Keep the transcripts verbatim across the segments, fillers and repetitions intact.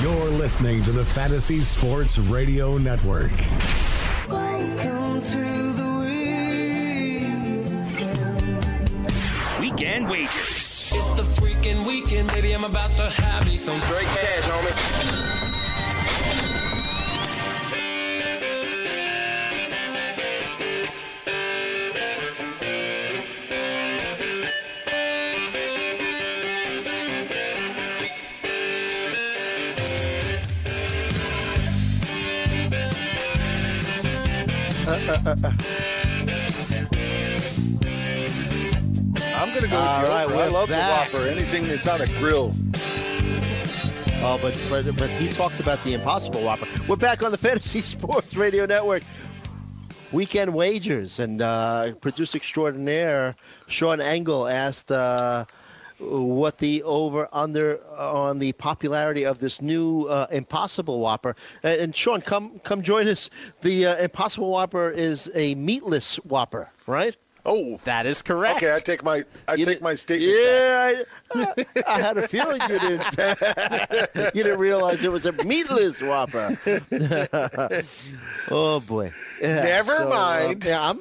You're listening to the Fantasy Sports Radio Network. Welcome to the weekend. Weekend Wagers. It's the freaking weekend, baby. I'm about to have me some straight cash, homie. Uh, uh. I'm going to go All with you. Right, I love that. The Whopper. Anything that's on a grill. Oh, but, but but he talked about the Impossible Whopper. We're back on the Fantasy Sports Radio Network. Weekend Wagers. And uh, producer extraordinaire Sean Engel asked uh, what the over-under on the popularity of this new uh, Impossible Whopper. And, and Sean, come come join us. The uh, Impossible Whopper is a meatless Whopper, right? Oh, that is correct. Okay, I take my I you take did, my statement. Yeah, I, uh, I had a feeling you didn't. You didn't realize it was a meatless Whopper. Oh boy. Yeah, Never so, mind. Uh, yeah, I'm.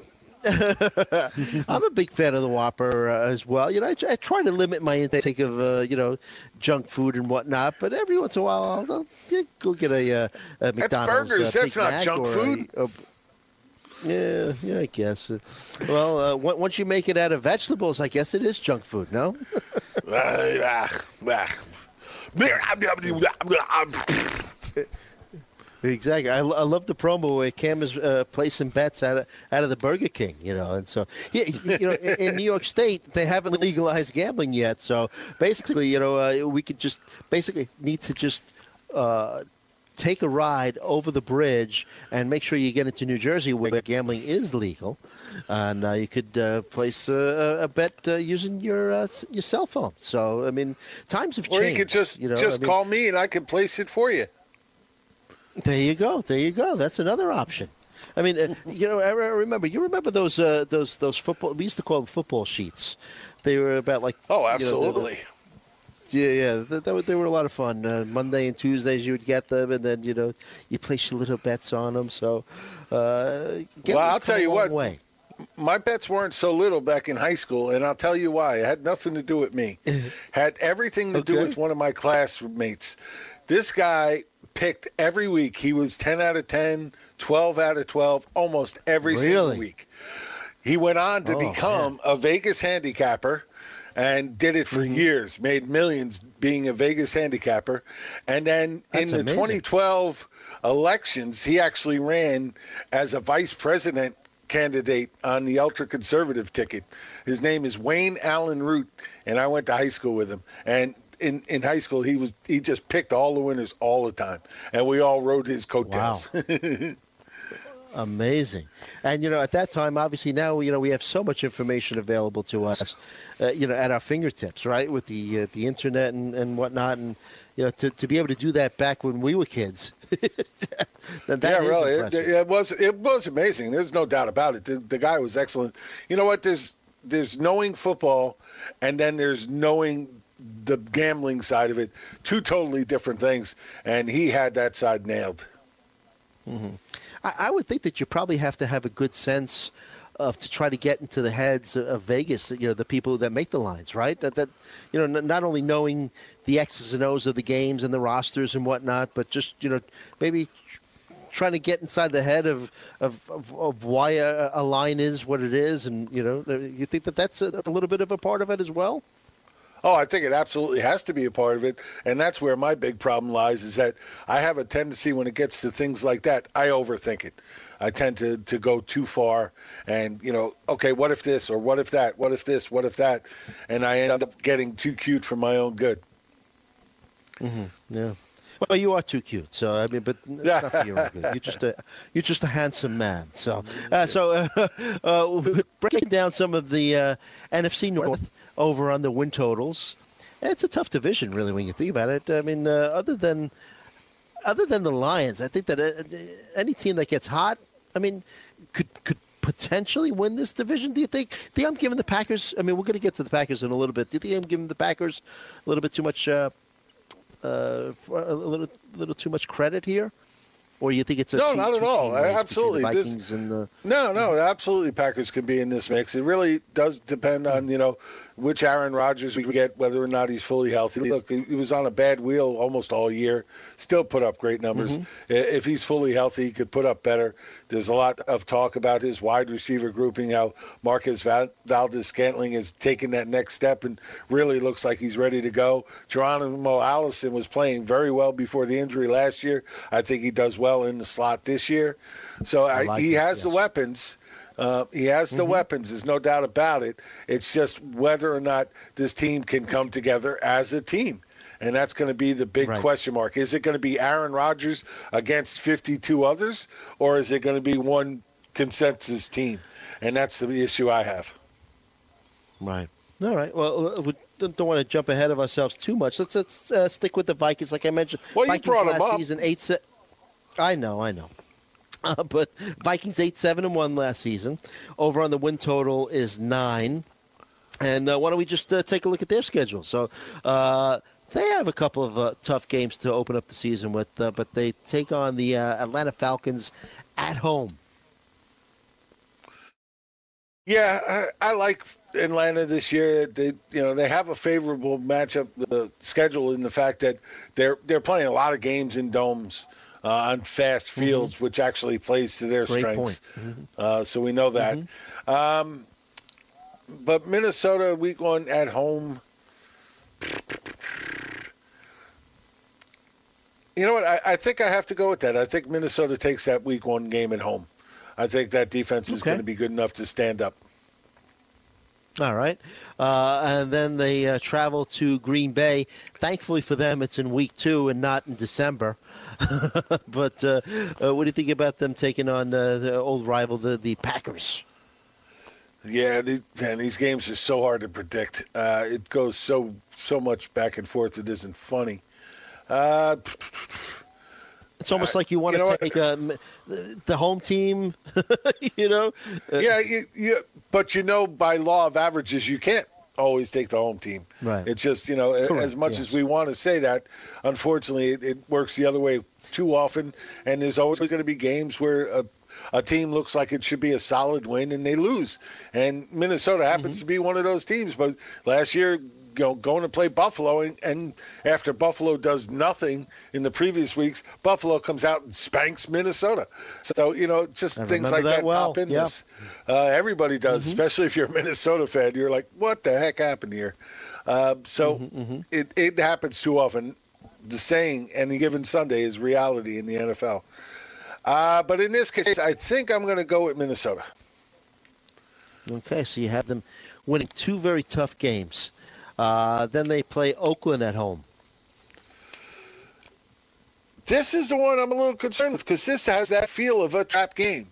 I'm a big fan of the Whopper uh, as well. You know, I, I try to limit my intake of uh, you know junk food and whatnot, but every once in a while I'll, I'll, I'll go get a, uh, a McDonald's. That's burgers. Uh, That's not junk food. A, a, yeah, yeah, I guess. Well, uh, w- once you make it out of vegetables, I guess it is junk food. No. Exactly. I, I love the promo where Cam is uh, placing bets out of out of the Burger King, you know, and so you, you know, in New York State they haven't legalized gambling yet. So basically, you know, uh, we could just basically need to just uh, take a ride over the bridge and make sure you get into New Jersey where gambling is legal, and uh, you could uh, place a, a bet uh, using your uh, your cell phone. So I mean, times have changed. Or you could just you know, just I mean, call me and I can place it for you. There you go. There you go. That's another option. I mean, uh, you know, I remember. You remember those uh, those those football? We used to call them football sheets. They were about like oh, absolutely. You know, Yeah, yeah, that, that, they were a lot of fun. Uh, Monday and Tuesdays you would get them, and then you know you place your little bets on them. So, uh, well, I'll tell you what. Way. My bets weren't so little back in high school, and I'll tell you why. It had nothing to do with me. Had everything to okay. do with one of my classmates. This guy picked every week. He was ten out of ten, twelve out of twelve, almost every really? single week. He went on to oh, become man. a Vegas handicapper and did it for mm-hmm. years, made millions being a Vegas handicapper. And then That's in the amazing. twenty twelve elections, he actually ran as a vice president candidate on the ultra-conservative ticket. His name is Wayne Allen Root, and I went to high school with him. And In, in high school, he was he just picked all the winners all the time, and we all rode his coattails. Wow. Amazing. And, you know, at that time, obviously now, you know, we have so much information available to us, uh, you know, at our fingertips, right, with the uh, the Internet and, and whatnot. And, you know, to, to be able to do that back when we were kids. that yeah, really. It, it, was, it was amazing. There's no doubt about it. The, the guy was excellent. You know what? There's, there's knowing football, and then there's knowing the gambling side of it, two totally different things, and he had that side nailed. Mm-hmm. I, I would think that you probably have to have a good sense of to try to get into the heads of Vegas, you know, the people that make the lines, right? That, that you know, n- not only knowing the X's and O's of the games and the rosters and whatnot, but just, you know, maybe trying to get inside the head of of, of, of why a, a line is what it is, and, you know, you think that that's a, a little bit of a part of it as well? Oh, I think it absolutely has to be a part of it, and that's where my big problem lies, is that I have a tendency when it gets to things like that, I overthink it. I tend to, to go too far and, you know, okay, what if this or what if that, what if this, what if that, and I end up getting too cute for my own good. Mm-hmm. Yeah. Well, you are too cute. So I mean, but it's not you're, you're just a you're just a handsome man. So uh, so uh, uh, breaking down some of the uh, N F C North over on the win totals. It's a tough division, really, when you think about it. I mean, uh, other than other than the Lions, I think that uh, any team that gets hot, I mean, could could. potentially win this division. Do you think? Do you think I'm giving the Packers? I mean, we're going to get to the Packers in a little bit. Do you think I'm giving the Packers a little bit too much, uh, uh, a little, little too much credit here, or you think it's a no, two, not two at all. Absolutely, the this, and the, no, no, you know. Absolutely. Packers could be in this mix. It really does depend on you know which Aaron Rodgers we get, whether or not he's fully healthy. Look, he was on a bad wheel almost all year. Still put up great numbers. Mm-hmm. If he's fully healthy, he could put up better. There's a lot of talk about his wide receiver grouping, how Marquez Valdez-Scantling has taken that next step and really looks like he's ready to go. Geronimo Allison was playing very well before the injury last year. I think he does well in the slot this year. So I like I, he it, has yes. the weapons. Uh, he has the mm-hmm. weapons. There's no doubt about it. It's just whether or not this team can come together as a team. And that's going to be the big right. question mark. Is it going to be Aaron Rodgers against fifty-two others, or is it going to be one consensus team? And that's the issue I have. Right. All right. Well, we don't want to jump ahead of ourselves too much. Let's, let's uh, stick with the Vikings. Like I mentioned, well, Vikings you brought last them up. season, eight se- I know, I know. Uh, but Vikings eight seven and one last season. Over on the win total is nine. And uh, why don't we just uh, take a look at their schedule? So. Uh, They have a couple of uh, tough games to open up the season with, uh, but they take on the uh, Atlanta Falcons at home. Yeah, I, I like Atlanta this year. They, you know, they have a favorable matchup, the schedule, in the fact that they're they're playing a lot of games in domes uh, on fast fields, mm-hmm. which actually plays to their Great strengths. Mm-hmm. Uh, so we know that. Mm-hmm. Um, but Minnesota, week one at home. You know what? I, I think I have to go with that. I think Minnesota takes that week one game at home. I think that defense is okay. going to be good enough to stand up. All right. Uh, and then they uh, travel to Green Bay. Thankfully for them, it's in week two and not in December. But uh, uh, what do you think about them taking on uh, the old rival, the, the Packers? Yeah, these, man, these games are so hard to predict. Uh, it goes so so much back and forth. It isn't funny. Uh, it's almost uh, like you want you to take um, the home team, you know? Yeah, you, you, but you know by law of averages you can't always take the home team. Right. It's just, you know, Correct. as much yes. as we want to say that, unfortunately it, it works the other way too often, and there's always going to be games where a, a team looks like it should be a solid win and they lose. And Minnesota happens mm-hmm. to be one of those teams, but last year – You know, going to play Buffalo, and, and after Buffalo does nothing in the previous weeks, Buffalo comes out and spanks Minnesota. So, you know, just I things like that, that well. pop in yep. this. Uh, everybody does, mm-hmm. especially if you're a Minnesota fan. You're like, what the heck happened here? Uh, so mm-hmm, mm-hmm. It, it happens too often. The saying, any given Sunday, is reality in the N F L. Uh, but in this case, I think I'm going to go with Minnesota. Okay, so you have them winning two very tough games. Uh, then they play Oakland at home. This is the one I'm a little concerned with because this has that feel of a trap game.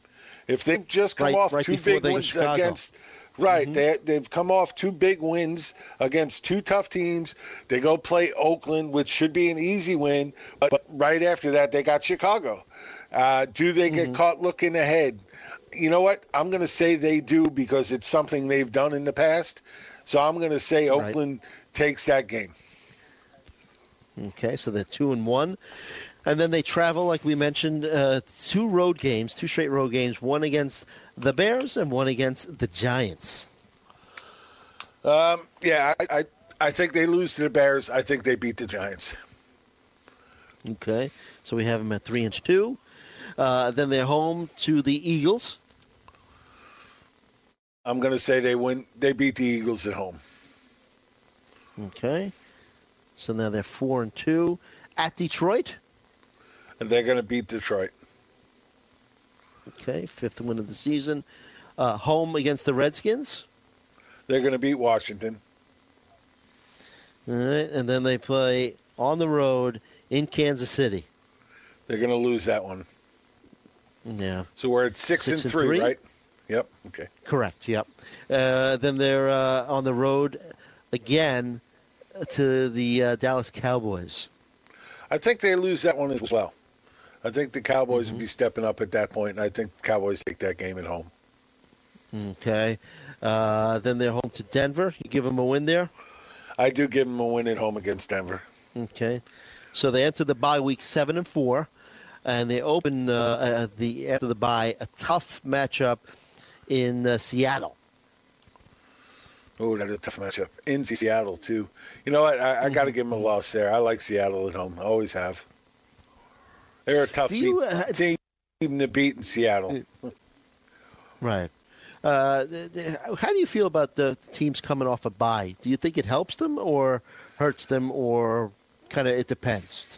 If they've just come right, off right two big wins against, right, mm-hmm. they, they've come off two big wins against two tough teams. They go play Oakland, which should be an easy win, but, but right after that they got Chicago. Uh, do they get mm-hmm. caught looking ahead? You know what? I'm going to say they do because it's something they've done in the past. So I'm going to say Oakland right. takes that game. Okay, so they're two and one. And then they travel, like we mentioned, uh, two road games, two straight road games, one against the Bears and one against the Giants. Um, yeah, I, I, I think they lose to the Bears. I think they beat the Giants. Okay, so we have them at three and two. Uh, then they're home to the Eagles. I'm going to say they win. They beat the Eagles at home. Okay. So now they're four and two at Detroit. And they're going to beat Detroit. Okay. Fifth win of the season. Uh, home against the Redskins. They're going to beat Washington. All right. And then they play on the road in Kansas City. They're going to lose that one. Yeah. So we're at six, six and, three, and three, right? Yep. Okay. Correct. Yep. Uh, then they're uh, on the road again to the uh, Dallas Cowboys. I think they lose that one as well. I think the Cowboys mm-hmm. would be stepping up at that point, and I think the Cowboys take that game at home. Okay. Uh, then they're home to Denver. You give them a win there? I do give them a win at home against Denver. Okay. So they enter the bye week seven and four, and they open uh, the after the bye a tough matchup in uh, Seattle. Oh, that's a tough matchup in Seattle too. You know what? I, I got to give them a loss there. I like Seattle at home. I always have. They're a tough you, uh, team to beat in Seattle. Right. Uh, how do you feel about the teams coming off a bye? Do you think it helps them or hurts them, or kind of it depends?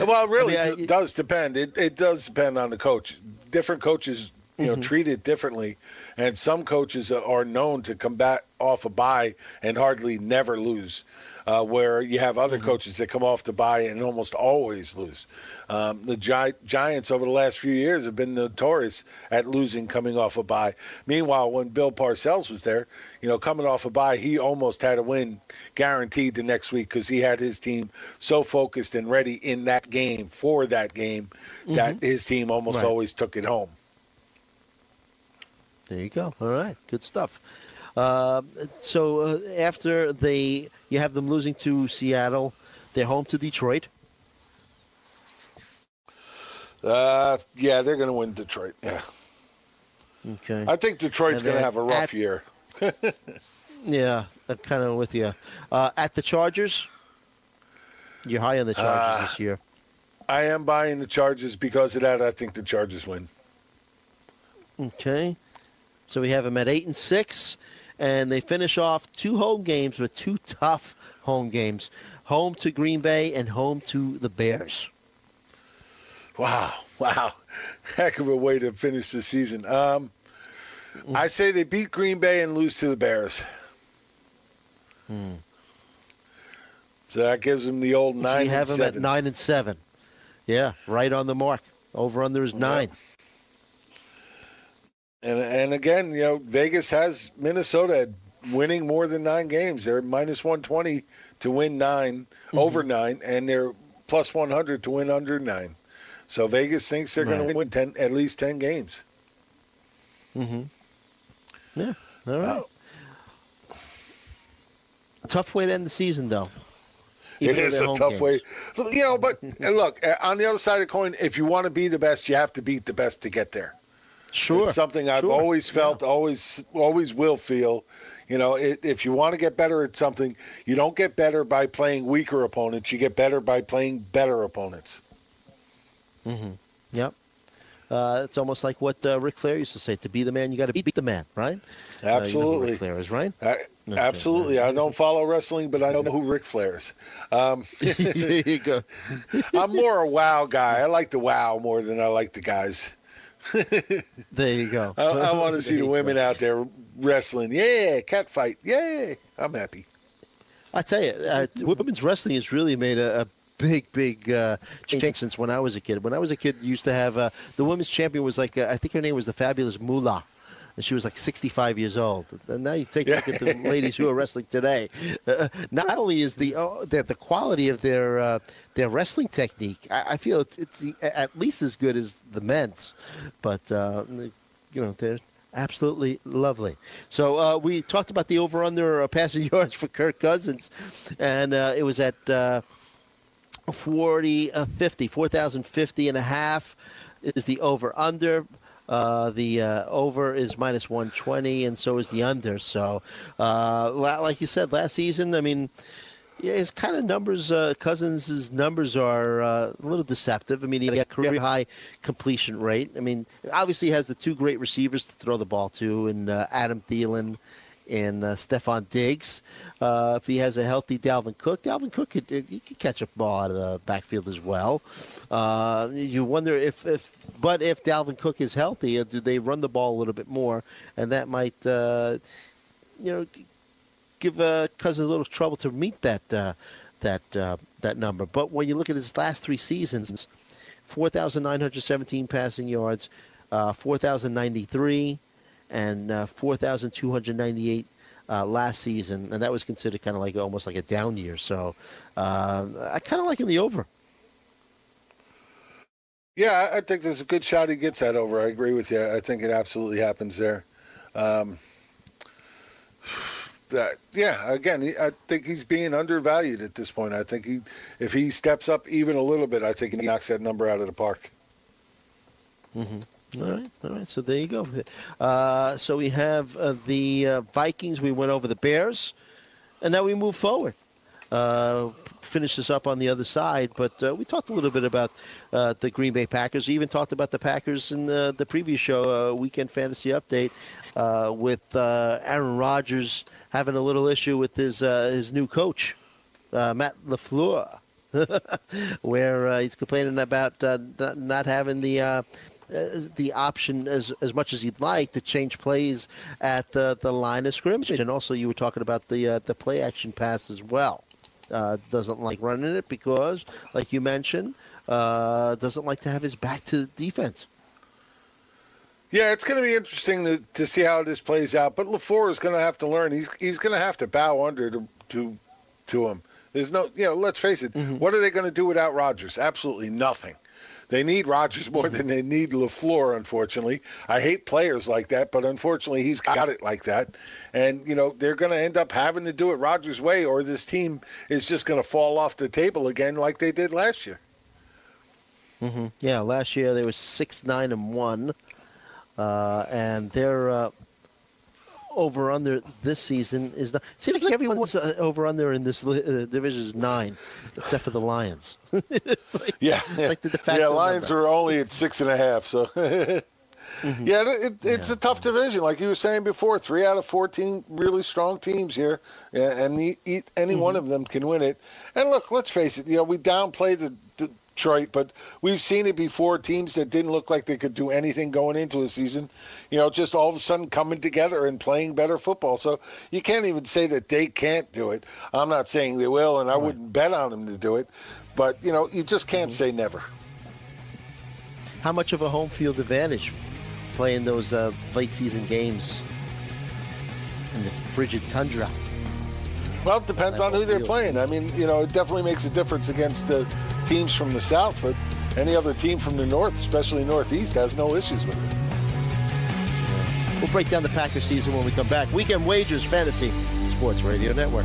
Well, really, I mean, I, it does depend. It, it does depend on the coach. Different coaches, you know, mm-hmm. treat it differently, and some coaches are known to come back off a bye and hardly never lose. Uh, where you have other coaches that come off the bye and almost always lose. Um, the Gi- Giants over the last few years have been notorious at losing coming off a bye. Meanwhile, when Bill Parcells was there, you know, coming off a bye, he almost had a win guaranteed the next week because he had his team so focused and ready in that game for that game mm-hmm. that his team almost right. always took it home. There you go. All right. Good stuff. Uh, so uh, after they, you have them losing to Seattle, they're home to Detroit. Uh, yeah, they're going to win Detroit. Yeah. Okay. I think Detroit's going to have a rough at, year. Yeah, I'm kind of with you. Uh, at the Chargers, you're high on the Chargers uh, this year. I am buying the Chargers because of that. I think the Chargers win. Okay. So we have them at eight and six, and they finish off two home games with two tough home games, home to Green Bay and home to the Bears. Wow, wow. Heck of a way to finish the season. Um, I say they beat Green Bay and lose to the Bears. Hmm. So that gives them the old nine and seven. So you have them at nine and seven. Yeah, right on the mark. Over-under is nine. Yeah. And and again, you know, Vegas has Minnesota winning more than nine games. They're minus one twenty to win nine, mm-hmm. over nine, and they're plus one hundred to win under nine. So Vegas thinks they're right. going to win ten, at least ten games. Mm-hmm. Yeah, all right. Oh. Tough way to end the season, though. Even it is a tough games. way. You know, but look, on the other side of the coin, if you want to be the best, you have to beat the best to get there. Sure. It's something I've sure. always felt, yeah. always always will feel. You know, it, if you want to get better at something, you don't get better by playing weaker opponents. You get better by playing better opponents. Mm-hmm. Yep. Uh, it's almost like what uh, Ric Flair used to say, to be the man, you got to beat the man, right? Absolutely. Uh, you know who Ric Flair is, right? I, okay. Absolutely. I don't follow wrestling, but I know who Ric Flair is. Um, there you go. I'm more a wow guy. I like the wow more than I like the guys. There you go. I, I want to see the women go. out there wrestling. Yeah, cat fight. Yeah, I'm happy. I tell you, uh, women's wrestling has really made a, a big, big uh, change since when I was a kid. When I was a kid, you used to have uh, the women's champion was like, uh, I think her name was the Fabulous Moolah. And she was like sixty-five years old. And now you take a look at the ladies who are wrestling today. Uh, not only is the, oh, the the quality of their uh, their wrestling technique, I, I feel it's, it's at least as good as the men's. But uh, you know, they're absolutely lovely. So uh, we talked about the over/under passing yards for Kirk Cousins, and uh, it was at uh, forty, uh, fifty, four thousand fifty and a half is the over/under. Uh, the uh, over is minus one twenty, and so is the under. So, uh, like you said, last season, I mean, his kind of numbers, uh, Cousins' numbers are uh, a little deceptive. I mean, he got career-high completion rate. I mean, obviously he has the two great receivers to throw the ball to, and uh, Adam Thielen and uh, Stephon Diggs. Uh, if he has a healthy Dalvin Cook, Dalvin Cook, could, he could catch a ball out of the backfield as well. Uh, you wonder if, if, but if Dalvin Cook is healthy, do they run the ball a little bit more? And that might, uh, you know, give uh, Cousins a little trouble to meet that uh, that uh, that number. But when you look at his last three seasons, four thousand nine hundred seventeen passing yards, uh, four thousand ninety-three, and uh, four thousand two hundred ninety-eight uh, last season. And that was considered kind of like almost like a down year. So uh, I kind of like him the over. Yeah, I think there's a good shot he gets that over. I agree with you. I think it absolutely happens there. Um, that, yeah, again, I think he's being undervalued at this point. I think he, if he steps up even a little bit, I think he knocks that number out of the park. Mm-hmm. All right, all right. So there you go. Uh, so we have uh, the uh, Vikings. We went over the Bears, and now we move forward. Uh, finish this up on the other side, but uh, we talked a little bit about uh, the Green Bay Packers. We even talked about the Packers in the, the previous show, uh, Weekend Fantasy Update, uh, with uh, Aaron Rodgers having a little issue with his uh, his new coach, uh, Matt LaFleur, where uh, he's complaining about uh, not having the uh, the option as as much as he'd like to change plays at the, the line of scrimmage. And also you were talking about the uh, the play action pass as well. Uh, doesn't like running it because, like you mentioned, uh, doesn't like to have his back to the defense. Yeah, it's going to be interesting to, to see how this plays out. But LaFleur is going to have to learn. He's he's going to have to bow under to to, to him. There's no, you know, let's face it. Mm-hmm. What are they going to do without Rodgers? Absolutely nothing. They need Rodgers more mm-hmm. than they need LaFleur, unfortunately. I hate players like that, but unfortunately he's got it like that. And, you know, they're going to end up having to do it Rodgers' way, or this team is just going to fall off the table again like they did last year. Mm-hmm. Yeah, last year they were six nine and one, uh, and they're uh, over-under this season is not. Seems like everyone's uh, over-under in this uh, division is nine, except for the Lions. It's like, yeah, it's yeah. Like the de facto yeah. Lions number. Were only at six and a half, so mm-hmm. yeah, it, it's yeah. a tough division. Like you were saying before, three out of fourteen really strong teams here, and the, any mm-hmm. one of them can win it. And look, let's face it, you know, we downplayed the, the Detroit, but we've seen it before. Teams that didn't look like they could do anything going into a season, you know, just all of a sudden coming together and playing better football. So you can't even say that they can't do it. I'm not saying they will, and I right. wouldn't bet on them to do it. But, you know, you just can't mm-hmm. say never. How much of a home field advantage playing those uh, late-season games in the frigid tundra? Well, it depends on who field. They're playing. I mean, you know, it definitely makes a difference against the teams from the South, but any other team from the North, especially Northeast, has no issues with it. We'll break down the Packers season when we come back. Weekend Wagers, Fantasy Sports Radio Network.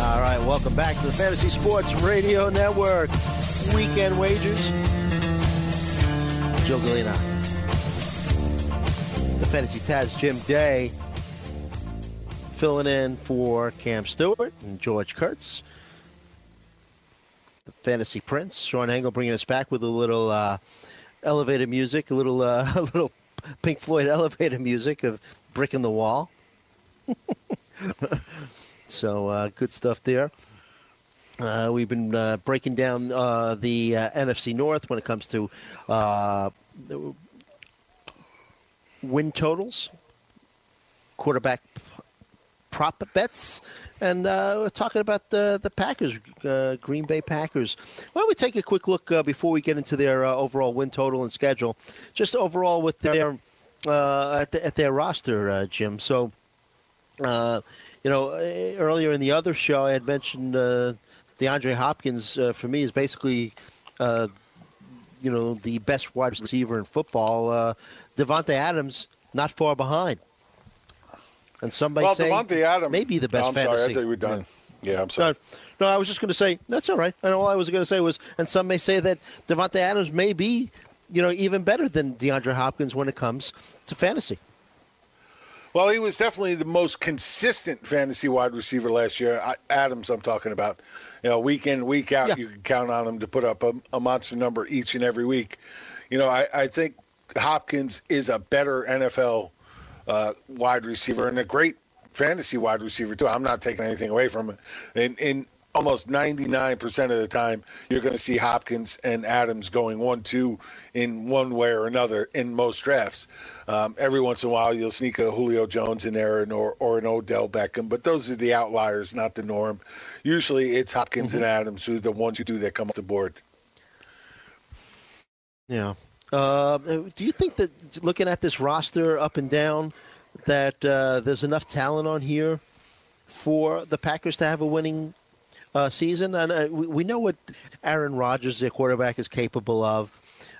All right, welcome back to the Fantasy Sports Radio Network. Weekend Wagers. Joe Galena. The Fantasy Taz, Jim Day, filling in for Cam Stewart and George Kurtz. The Fantasy Prince, Sean Engel, bringing us back with a little uh, elevator music, a little uh, a little Pink Floyd elevator music of Brick in the Wall. So uh, good stuff there. Uh, we've been uh, breaking down uh, the uh, N F C North when it comes to uh, win totals, quarterback prop bets, and uh, we're talking about the, the Packers, uh, Green Bay Packers. Why don't we take a quick look uh, before we get into their uh, overall win total and schedule, just overall with their uh, at, the, at their roster, uh, Jim. So, uh, you know, earlier in the other show, I had mentioned uh, DeAndre Hopkins, uh, for me, is basically, uh, you know, the best wide receiver in football. Uh, Davante Adams, not far behind. And somebody well, say Davante Adams may be the best no, I'm fantasy. Sorry, I think we're done. Yeah, yeah I'm sorry. No, no, I was just going to say, that's all right. And all I was going to say was, and some may say that Davante Adams may be, you know, even better than DeAndre Hopkins when it comes to fantasy. Well, he was definitely the most consistent fantasy wide receiver last year. I, Adams, I'm talking about. You know, week in, week out, yeah. you can count on him to put up a, a monster number each and every week. You know, I, I think Hopkins is a better N F L uh, wide receiver and a great fantasy wide receiver, too. I'm not taking anything away from it. And, and almost ninety-nine percent of the time, you're going to see Hopkins and Adams going one two in one way or another in most drafts. Um, every once in a while, you'll sneak a Julio Jones in there and, or, or an Odell Beckham, but those are the outliers, not the norm. Usually, it's Hopkins mm-hmm. and Adams who are the ones who do that come off the board. Yeah. Uh, do you think that looking at this roster up and down, that uh, there's enough talent on here for the Packers to have a winning Uh, season, and uh, we, we know what Aaron Rodgers, their quarterback, is capable of.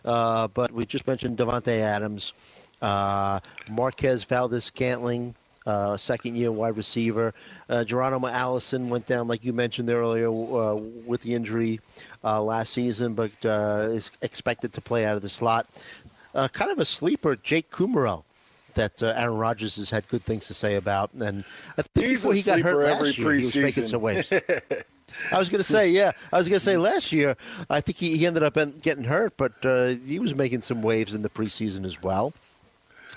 Uh, but we just mentioned Davante Adams, uh, Marquez Valdez-Scantling, uh, second-year wide receiver. Uh, Geronimo Allison went down, like you mentioned earlier, uh, with the injury uh, last season, but uh, is expected to play out of the slot. Uh, kind of a sleeper, Jake Kumerow, that uh, Aaron Rodgers has had good things to say about, and I think he's before he got hurt last year, he was making some waves. I was going to say, yeah, I was going to say last year, I think he, he ended up getting hurt, but uh, he was making some waves in the preseason as well.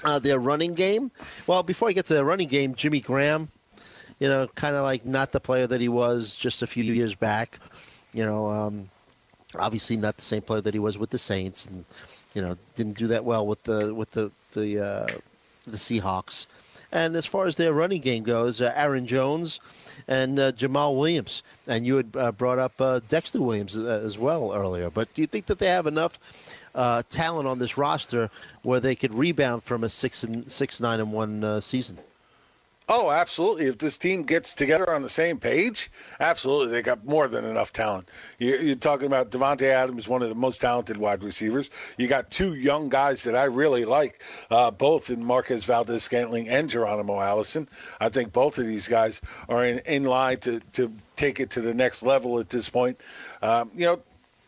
Uh, their running game, well, before I get to their running game, Jimmy Graham, you know, kind of like not the player that he was just a few years back. You know, um, obviously not the same player that he was with the Saints, and you know, didn't do that well with the with the the. Uh, the Seahawks. And as far as their running game goes, uh, Aaron Jones and uh, Jamal Williams. And you had uh, brought up uh, Dexter Williams uh, as well earlier. But do you think that they have enough uh, talent on this roster where they could rebound from a six and six, nine and one uh, season? Oh, absolutely. If this team gets together on the same page, absolutely. They got more than enough talent. You're, you're talking about Davante Adams, one of the most talented wide receivers. You got two young guys that I really like, uh, both in Marquez Valdez-Scantling and Geronimo Allison. I think both of these guys are in, in line to, to take it to the next level at this point. Um, you know,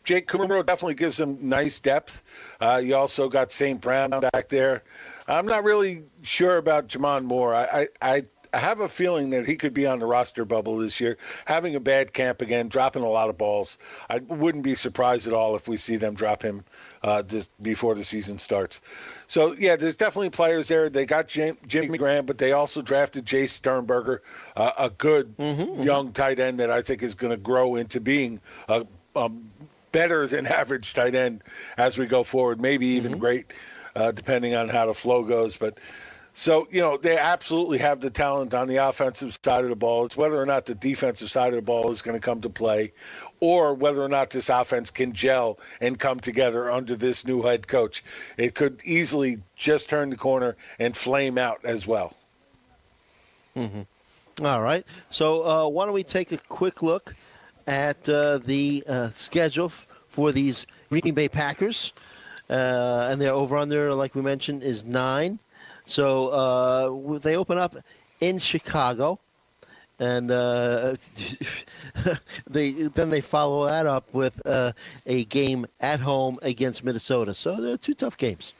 Jake Kumerow definitely gives them nice depth. Uh, you also got Saint Brown back there. I'm not really sure about Jamon Moore. I, I I have a feeling that he could be on the roster bubble this year, having a bad camp again, dropping a lot of balls. I wouldn't be surprised at all if we see them drop him uh, this, before the season starts. So, yeah, there's definitely players there. They got Jim, Jimmy Graham, but they also drafted Jay Sternberger, uh, a good mm-hmm, young mm-hmm. tight end that I think is going to grow into being a, a better than average tight end as we go forward, maybe even mm-hmm. great. Uh, depending on how the flow goes. But so, you know, they absolutely have the talent on the offensive side of the ball. It's whether or not the defensive side of the ball is going to come to play or whether or not this offense can gel and come together under this new head coach. It could easily just turn the corner and flame out as well. Mm-hmm. All right. So uh, why don't we take a quick look at uh, the uh, schedule f- for these Green Bay Packers. Uh, and their over-under, like we mentioned, is nine. So uh, they open up in Chicago, and uh, they then they follow that up with uh, a game at home against Minnesota. So there are two tough games.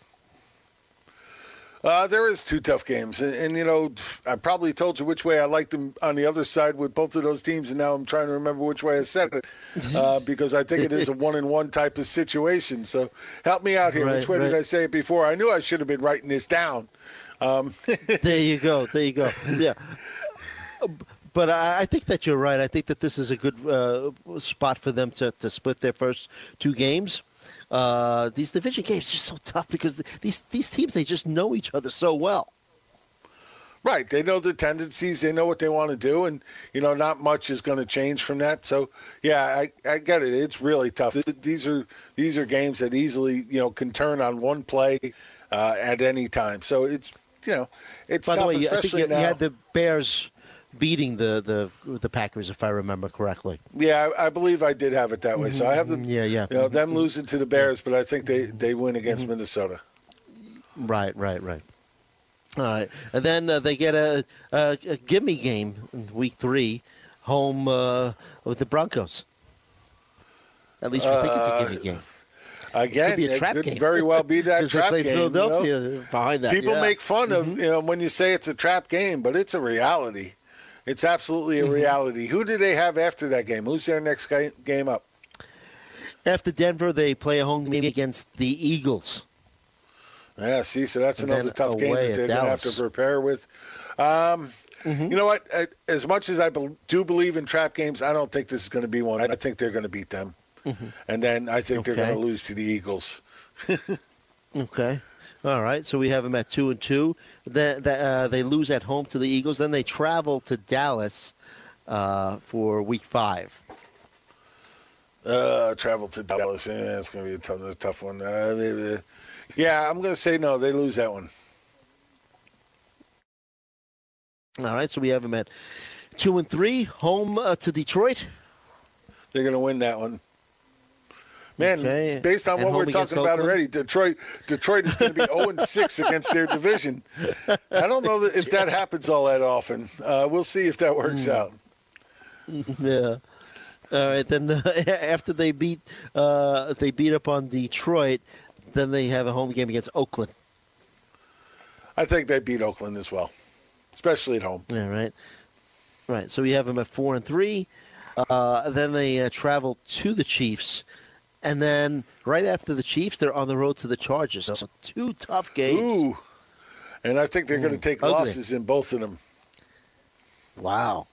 Uh, there is two tough games, and, and, you know, I probably told you which way I liked them on the other side with both of those teams, and now I'm trying to remember which way I said it uh, because I think it is a one-and-one type of situation. So help me out here. Right, which way right. did I say it before? I knew I should have been writing this down. Um, there you go. There you go. Yeah. But I think that you're right. I think that this is a good uh, spot for them to, to split their first two games. Uh, these division games are so tough because the, these these teams, they just know each other so well. Right. They know the tendencies. They know what they want to do. And, you know, not much is going to change from that. So, yeah, I, I get it. It's really tough. These are these are games that easily, you know, can turn on one play uh, at any time. So it's, you know, it's tough. By the way, I think you, you had the Bears beating the, the the Packers, if I remember correctly. Yeah, I, I believe I did have it that way. So I have them, yeah, yeah. You know, them losing to the Bears, but I think they, they win against Minnesota. Right, right, right. Uh, and then uh, they get a, a, a gimme game in week three, home uh, with the Broncos. At least we uh, think it's a gimme game. Again, it could, be a trap it could game. very well be that trap game. Philadelphia you know? behind that. People yeah. make fun of mm-hmm. you know when you say it's a trap game, but it's a reality. It's absolutely a mm-hmm. reality. Who do they have after that game? Who's their next game up? After Denver, they play a home game against the Eagles. Yeah, see, so that's and another tough game that they're going to have to prepare with. Um, mm-hmm. You know what? As much as I do believe in trap games, I don't think this is going to be one. I think they're going to beat them. Mm-hmm. And then I think okay. they're going to lose to the Eagles. Okay. All right. So we have them at two and two. They, they, uh, they lose at home to the Eagles. Then they travel to Dallas uh, for week five. Uh, travel to Dallas. Yeah, it's going to be a tough, a tough one. Uh, they, they, yeah, I'm going to say no. They lose that one. All right. So we have them at two and three. Home uh, to Detroit. They're going to win that one. Man, okay. based on and what we're talking about Oakland? already, Detroit Detroit is going to be oh and six against their division. I don't know that if that happens all that often. Uh, we'll see if that works mm. out. Yeah. All right, then uh, after they beat uh, they beat up on Detroit, then they have a home game against Oakland. I think they beat Oakland as well, especially at home. Yeah, right. Right, so we have them at four and three. Uh, then they uh, travel to the Chiefs. And then right after the Chiefs, they're on the road to the Chargers. So two tough games. Ooh. And I think they're mm, going to take ugly. losses in both of them. Wow.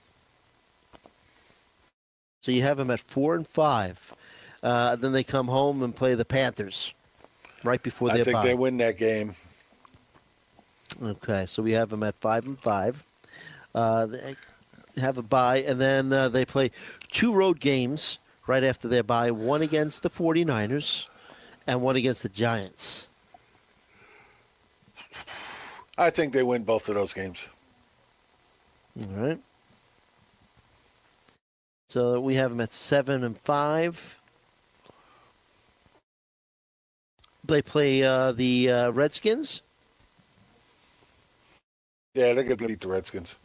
So you have them at four and five. Uh, then they come home and play the Panthers right before their bye. I think they win that game. Okay. So we have them at five and five. Uh, they have a bye. And then uh, they play two road games right after their bye, one against the forty-niners and one against the Giants. I think they win both of those games. All right. So we have them at seven and five. They play uh, the uh, Redskins. Yeah, they're going to beat the Redskins.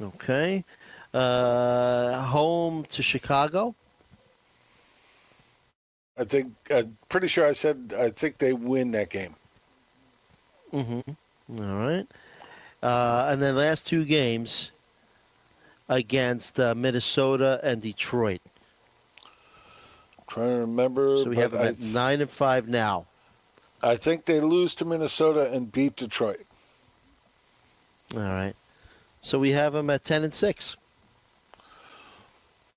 Okay. Uh, home to Chicago. I think, I'm pretty sure I said, I think they win that game. Mm-hmm. All right. Uh, and then last two games against uh, Minnesota and Detroit. I'm trying to remember. So we have them at th- nine and five now. I think they lose to Minnesota and beat Detroit. All right. So we have them at ten and six.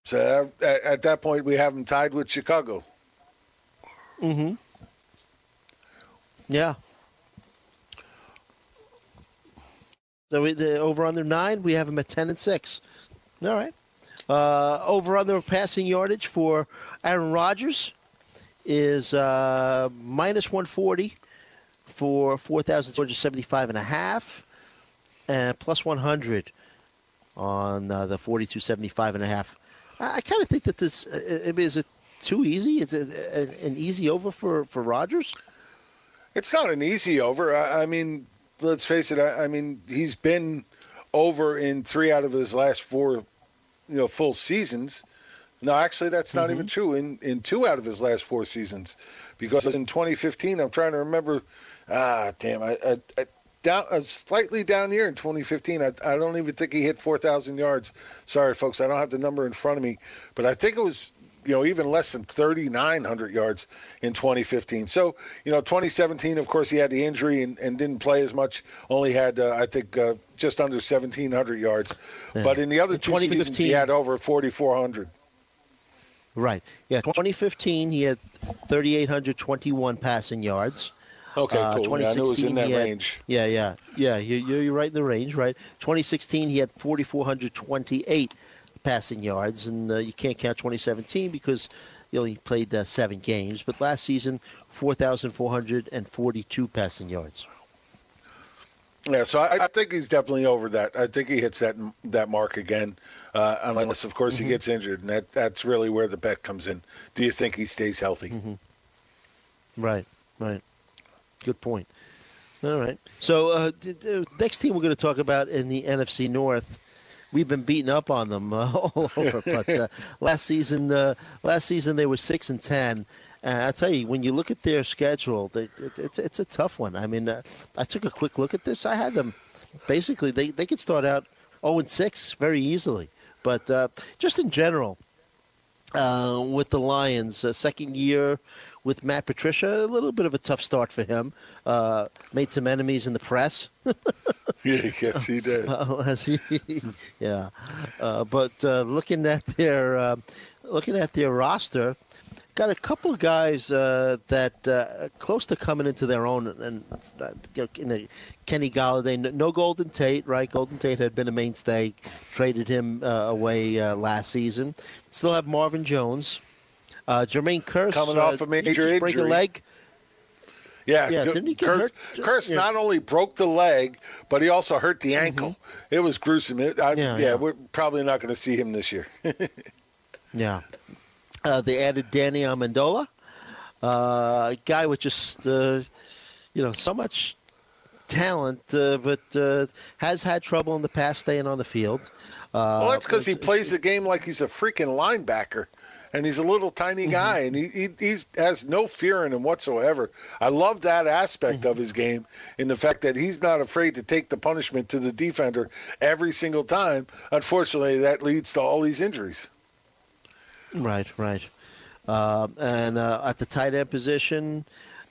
So at that point, we have them tied with Chicago. Mm-hmm. Yeah. So we, the over under nine, we have them at ten and six. All right. Uh, over under passing yardage for Aaron Rodgers is uh, minus one forty for four thousand two hundred seventy-five and a half, and plus one hundred on uh, the forty-two seventy-five and a half. I kind of think that this uh, is it too easy? It's a, a, an easy over for, for Rodgers? It's not an easy over. I, I mean, let's face it. I, I mean, he's been over in three out of his last four, you know, full seasons. No, actually, that's not mm-hmm. even true. In in two out of his last four seasons, because in twenty fifteen, I'm trying to remember. Ah, damn! I, I, I Down, a slightly down year in twenty fifteen. I, I don't even think he hit four thousand yards. Sorry, folks, I don't have the number in front of me, but I think it was, you know, even less than thirty-nine hundred yards in twenty fifteen. So, you know, twenty seventeen, of course, he had the injury and, and didn't play as much. Only had, uh, I think, uh, just under seventeen hundred yards. Yeah. But in the other in two seasons, he had over forty-four hundred. Right. Yeah, twenty fifteen, he had three thousand eight hundred twenty-one passing yards. Okay, cool. Uh, twenty sixteen, yeah, I know it was in that had, range. Yeah, yeah, yeah. You, you're right in the range, right? twenty sixteen, he had four thousand four hundred twenty-eight passing yards, and uh, you can't count twenty seventeen because he only played uh, seven games. But last season, four thousand four hundred forty-two passing yards. Yeah, so I, I think he's definitely over that. I think he hits that that mark again, uh, unless, of course, mm-hmm. he gets injured, and that, that's really where the bet comes in. Do you think he stays healthy? Mm-hmm. Right, right. Good point. All right. So uh, the next team we're going to talk about in the N F C North, we've been beating up on them uh, all over. But uh, last season, uh, last season they were six and ten. And I tell you, when you look at their schedule, they, it, it's it's a tough one. I mean, uh, I took a quick look at this. I had them basically they, they could start out zero and six very easily. But uh, just in general, uh, with the Lions, uh, second year with Matt Patricia, a little bit of a tough start for him. Uh, made some enemies in the press. Yeah, yes, he did. Yeah, uh, but uh, looking at their uh, looking at their roster, got a couple of guys uh, that uh, are close to coming into their own. And uh, you know, Kenny Golladay, no Golden Tate, right? Golden Tate had been a mainstay, traded him uh, away uh, last season. Still have Marvin Jones. Uh, Jermaine Kearse coming off uh, a major injury, break a leg. Yeah, yeah didn't he get Kearse, hurt? Kearse yeah. not only broke the leg, but he also hurt the ankle. Mm-hmm. It was gruesome. It, I, yeah, yeah, yeah, we're probably not going to see him this year. Yeah, uh, they added Danny Amendola, uh, a guy with just uh, you know so much talent, uh, but uh, has had trouble in the past staying on the field. Uh, well, that's because he plays the game like he's a freaking linebacker. And he's a little tiny guy, and he, he he's, has no fear in him whatsoever. I love that aspect of his game in the fact that he's not afraid to take the punishment to the defender every single time. Unfortunately, that leads to all these injuries. Right, right. Uh, and uh, at the tight end position,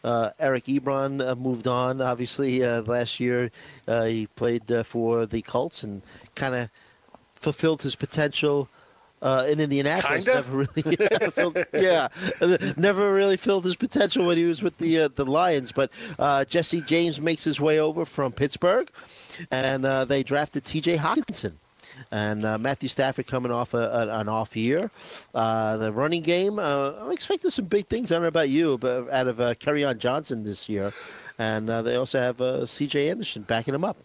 uh, Eric Ebron uh, moved on. Obviously, uh, last year uh, he played uh, for the Colts and kind of fulfilled his potential. Uh, in Indianapolis, Kinda? never really, never filled, yeah, never really filled his potential when he was with the uh, the Lions. But uh, Jesse James makes his way over from Pittsburgh, and uh, they drafted T J Hockenson, and uh, Matthew Stafford coming off a, a, an off year. Uh, the running game, uh, I'm expecting some big things. I don't know about you, but out of uh, Kerryon Johnson this year, and uh, they also have uh, C J Anderson backing him up.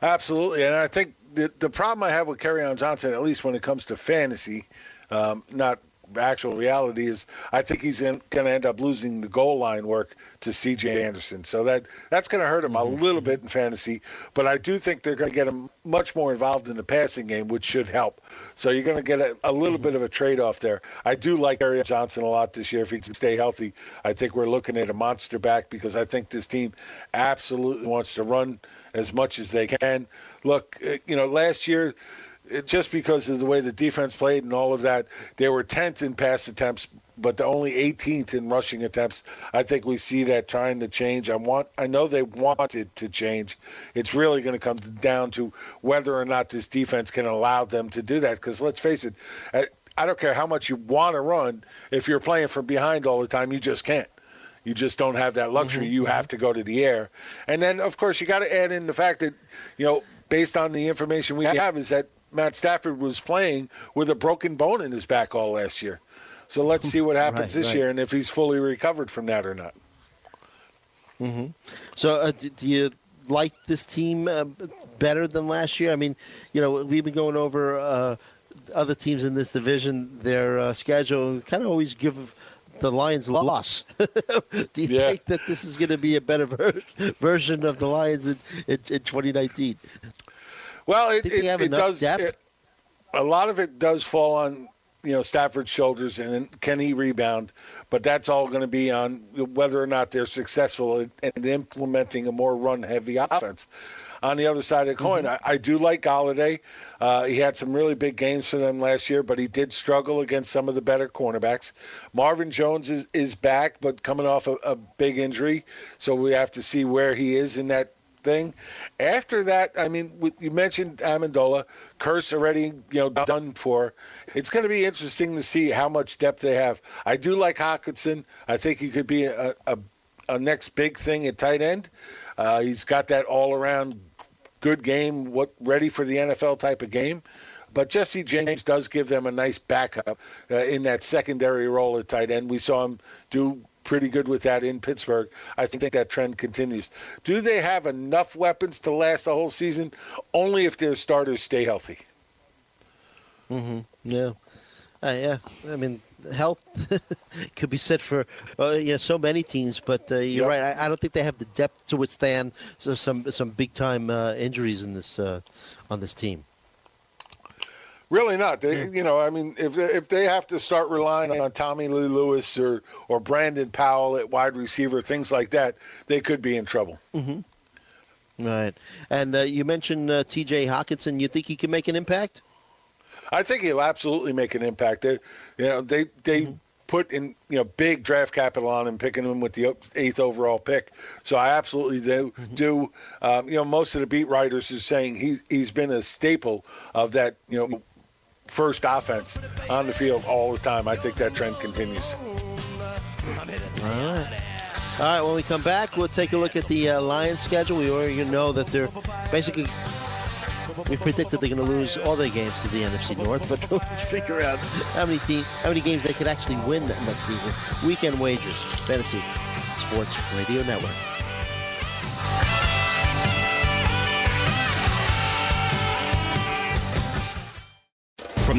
Absolutely, and I think. The, the problem I have with Kerryon Johnson, at least when it comes to fantasy, um, not actual reality, is I think he's going to end up losing the goal line work to C J Anderson. So that that's going to hurt him a little bit in fantasy, but I do think they're going to get him much more involved in the passing game, which should help. So you're going to get a, a little bit of a trade-off there. I do like Kerryon Johnson a lot this year. If he can stay healthy, I think we're looking at a monster back because I think this team absolutely wants to run as much as they can. Look, you know, last year, just because of the way the defense played and all of that, they were tenth in pass attempts, but they're only eighteenth in rushing attempts. I think we see that trying to change. I want, I know they want it to change. It's really going to come down to whether or not this defense can allow them to do that. Because let's face it, I don't care how much you want to run. If you're playing from behind all the time, you just can't. You just don't have that luxury. Mm-hmm. You have to go to the air. And then, of course, you got to add in the fact that, you know, based on the information we have is that Matt Stafford was playing with a broken bone in his back all last year. So let's see what happens right, this right. year and if he's fully recovered from that or not. Mm-hmm. So uh, do, do you like this team uh, better than last year? I mean, you know, we've been going over uh, other teams in this division, their uh, schedule, kind of always give the Lions loss. Do you yeah. think that this is going to be a better ver- version of the Lions in, in, in twenty nineteen? Well, it, it, it does. It, a lot of it does fall on you know Stafford's shoulders, and then can he rebound? But that's all going to be on whether or not they're successful in, in implementing a more run-heavy offense. On the other side of the coin, mm-hmm. I, I do like Golladay. Uh, he had some really big games for them last year, but he did struggle against some of the better cornerbacks. Marvin Jones is, is back, but coming off a, a big injury, so we have to see where he is in that thing. After that, I mean, with, you mentioned Amendola, Kearse already, you know, done for. It's going to be interesting to see how much depth they have. I do like Hockenson. I think he could be a, a, a next big thing at tight end. Uh, he's got that all-around good game, what ready for the N F L type of game. But Jesse James does give them a nice backup uh, in that secondary role at tight end. We saw him do pretty good with that in Pittsburgh. I think that trend continues. Do they have enough weapons to last the whole season? Only if their starters stay healthy. Mm-hmm. Yeah. Uh, yeah, I mean, health could be said for uh, you know, so many teams, but uh, you're yep. right. I, I don't think they have the depth to withstand so some some big time uh, injuries in this uh, on this team. Really not. They, you know, I mean, if if they have to start relying on Tommy Lee Lewis or or Brandon Powell at wide receiver, things like that, they could be in trouble. Mm-hmm. Right. And uh, you mentioned uh, T J Hockenson. You think he can make an impact? I think he'll absolutely make an impact. They, you know, they they mm-hmm. put in you know big draft capital on him, picking him with the eighth overall pick. So I absolutely do. Mm-hmm. do um, you know, most of the beat writers are saying he's he's been a staple of that. You know. First offense on the field all the time. I think that trend continues. All right. All right, when we come back, we'll take a look at the uh, Lions schedule. We already know that they're basically, we predicted they're going to lose all their games to the N F C North, but let's figure out how many team, how many games they could actually win next season. Weekend Wagers, Fantasy Sports Radio Network. From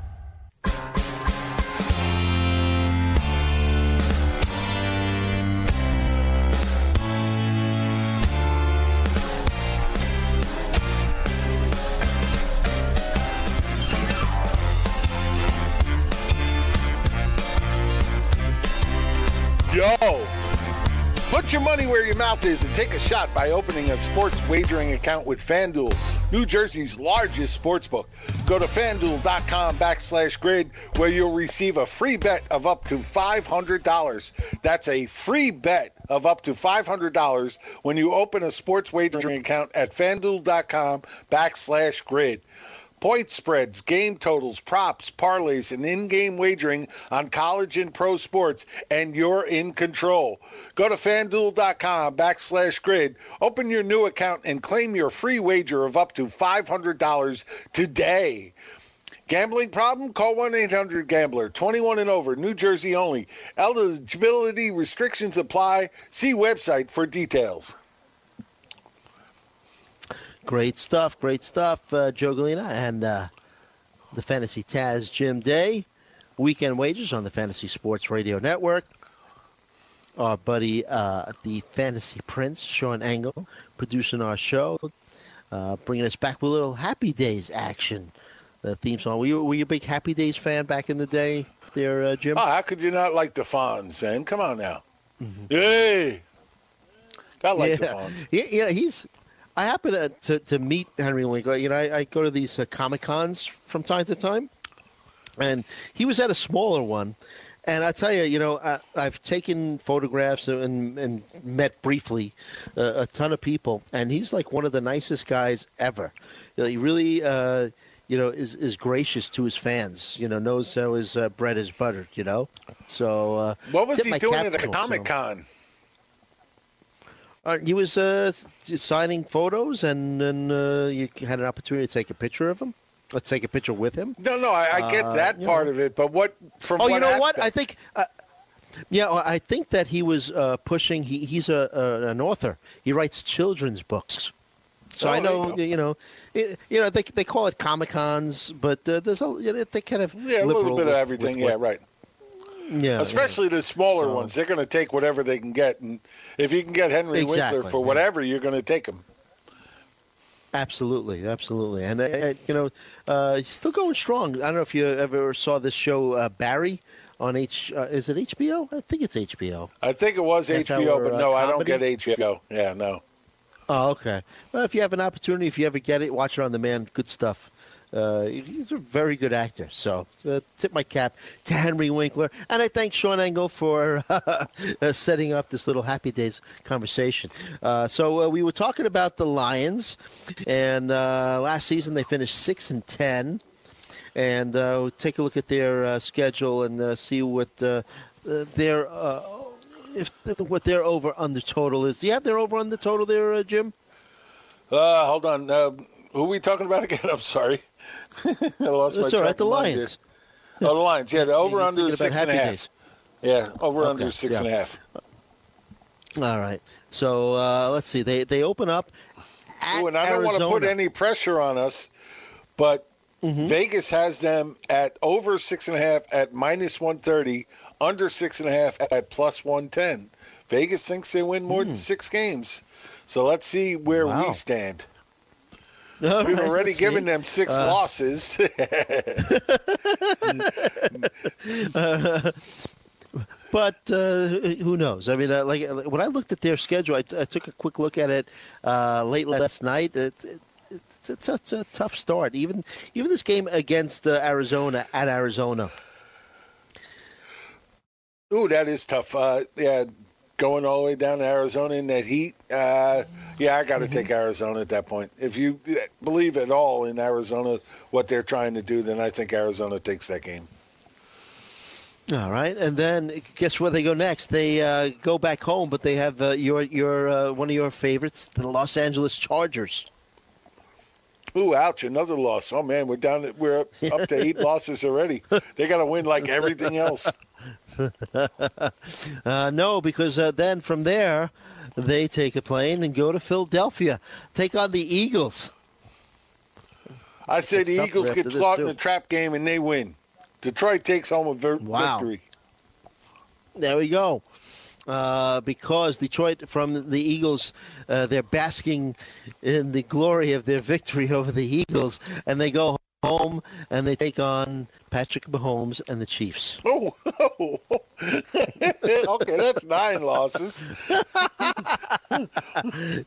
Put your money where your mouth is and take a shot by opening a sports wagering account with FanDuel, New Jersey's largest sportsbook. Go to FanDuel.com backslash grid where you'll receive a free bet of up to five hundred dollars. That's a free bet of up to five hundred dollars when you open a sports wagering account at FanDuel.com backslash grid. Point spreads, game totals, props, parlays, and in-game wagering on college and pro sports, and you're in control. Go to FanDuel.com backslash grid, open your new account, and claim your free wager of up to five hundred dollars today. Gambling problem? Call one eight hundred gambler, twenty-one and over, New Jersey only. Eligibility restrictions apply. See website for details. Great stuff, great stuff, uh, Joe Galena and uh, the Fantasy Taz Jim Day. Weekend Wagers on the Fantasy Sports Radio Network. Our buddy, uh, the Fantasy Prince, Sean Engel, producing our show, uh, bringing us back with a little Happy Days action. The theme song. Were you, were you a big Happy Days fan back in the day there, uh, Jim? Oh, how could you not like the Fonz, man? Come on now. Mm-hmm. Hey! I like yeah. the Fonz. Yeah, yeah, he's... I happen to, to, to meet Henry Winkler. You know, I, I go to these uh, Comic-Cons from time to time, and he was at a smaller one. And I tell you, you know, I, I've taken photographs and, and met briefly uh, a ton of people, and he's like one of the nicest guys ever. He really, uh, you know, is, is gracious to his fans. You know, knows how his uh, bread is buttered. You know, so uh, what was he doing at a Comic-Con? Uh, he was uh, signing photos, and then uh, you had an opportunity to take a picture of him. Let's take a picture with him. No, no, I, I get that uh, part know. of it, but what from? Oh, what you know aspect? What? I think, uh, yeah, I think that he was uh, pushing. He, he's a, a an author. He writes children's books. So oh, I know, you know, it, you know they they call it Comic-Cons, but uh, there's a you know, they kind of yeah, a little bit of everything. Yeah, right. Yeah, especially yeah. the smaller so, ones. They're going to take whatever they can get. And if you can get Henry exactly, Winkler for whatever, yeah. you're going to take him. Absolutely, absolutely. And, uh, you know, uh, he's still going strong. I don't know if you ever saw this show, uh, Barry, on H. Uh, is it H B O? I think it's H B O. I think it was That's H B O, our, but no, uh, I don't get H B O. Yeah, no. Oh, okay. Well, if you have an opportunity, if you ever get it, watch it on demand. Good stuff. Uh, he's a very good actor, so uh, tip my cap to Henry Winkler, and I thank Sean Engel for uh, setting up this little Happy Days conversation. Uh, so uh, we were talking about the Lions, and uh, last season they finished six and ten, and uh, take a look at their uh, schedule and uh, see what uh, their uh, if what their over under total is. Do you have their over under total there, uh, Jim? Uh, hold on. Uh, who are we talking about again? I'm sorry. I lost That's my all right. The Lions. Oh, the Lions. Yeah, the over under is six and a half. Days. Yeah, over okay. under is six yeah. and a half. All right. So uh, let's see. They they open up. At Ooh, and I don't Arizona. want to put any pressure on us, but mm-hmm. Vegas has them at over six and a half at minus one thirty, under six and a half at plus one ten. Vegas thinks they win more mm. than six games. So let's see where wow. we stand. All We've right, already given see. them six uh, losses. uh, But uh, who knows? I mean, uh, like when I looked at their schedule, I, I took a quick look at it uh, late last night. It's it, it's, it's, a, it's a tough start. Even even this game against uh, Arizona at Arizona. Ooh, that is tough. Uh, yeah, going all the way down to Arizona in that heat. Uh, yeah, I got to mm-hmm. take Arizona at that point. If you believe at all in Arizona, what they're trying to do, then I think Arizona takes that game. All right, and then guess where they go next? They uh, go back home, but they have uh, your your uh, one of your favorites, the Los Angeles Chargers. Ooh, ouch! Another loss. Oh man, we're down. To, we're up, up to eight losses already. They got to win like everything else. uh, no, because uh, then from there, they take a plane and go to Philadelphia, take on the Eagles. I say the Eagles get caught in a trap game and they win. Detroit takes home a victory. Wow. There we go. Uh, because Detroit, from the Eagles, uh, they're basking in the glory of their victory over the Eagles, and they go home and they take on Patrick Mahomes and the Chiefs. Oh, oh. Okay, that's nine losses.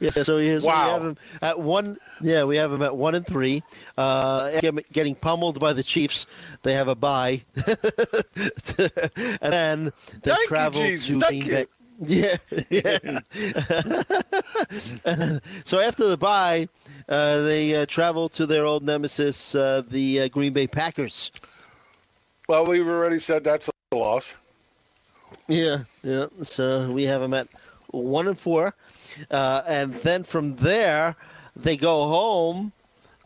yeah, so here's wow. we have them at one. Yeah, we have them at one and three. Uh, getting pummeled by the Chiefs, they have a bye, and then they Thank travel you, Jesus. to Green Bay. Yeah, yeah. So after the bye, uh, they uh, travel to their old nemesis, uh, the uh, Green Bay Packers. Well, we've already said that's a loss. Yeah, yeah. So we have them at one and four, uh, and then from there they go home,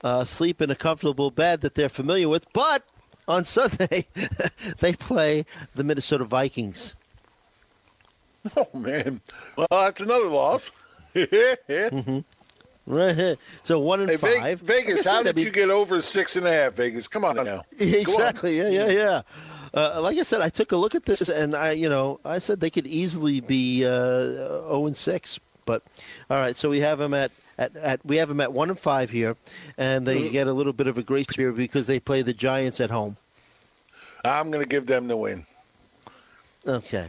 uh, sleep in a comfortable bed that they're familiar with. But on Sunday they play the Minnesota Vikings. Oh man! Well, that's another loss. mm-hmm. Right. So one and hey, five. Vegas, how did be... you get over six and a half? Vegas, come on now. Exactly. On. Yeah, yeah, yeah. Uh, like I said, I took a look at this, and I, you know, I said they could easily be uh, zero and six. But all right, so we have them at, at, at we have them at one and five here, and they mm-hmm. get a little bit of a grace period because they play the Giants at home. I'm going to give them the win. Okay.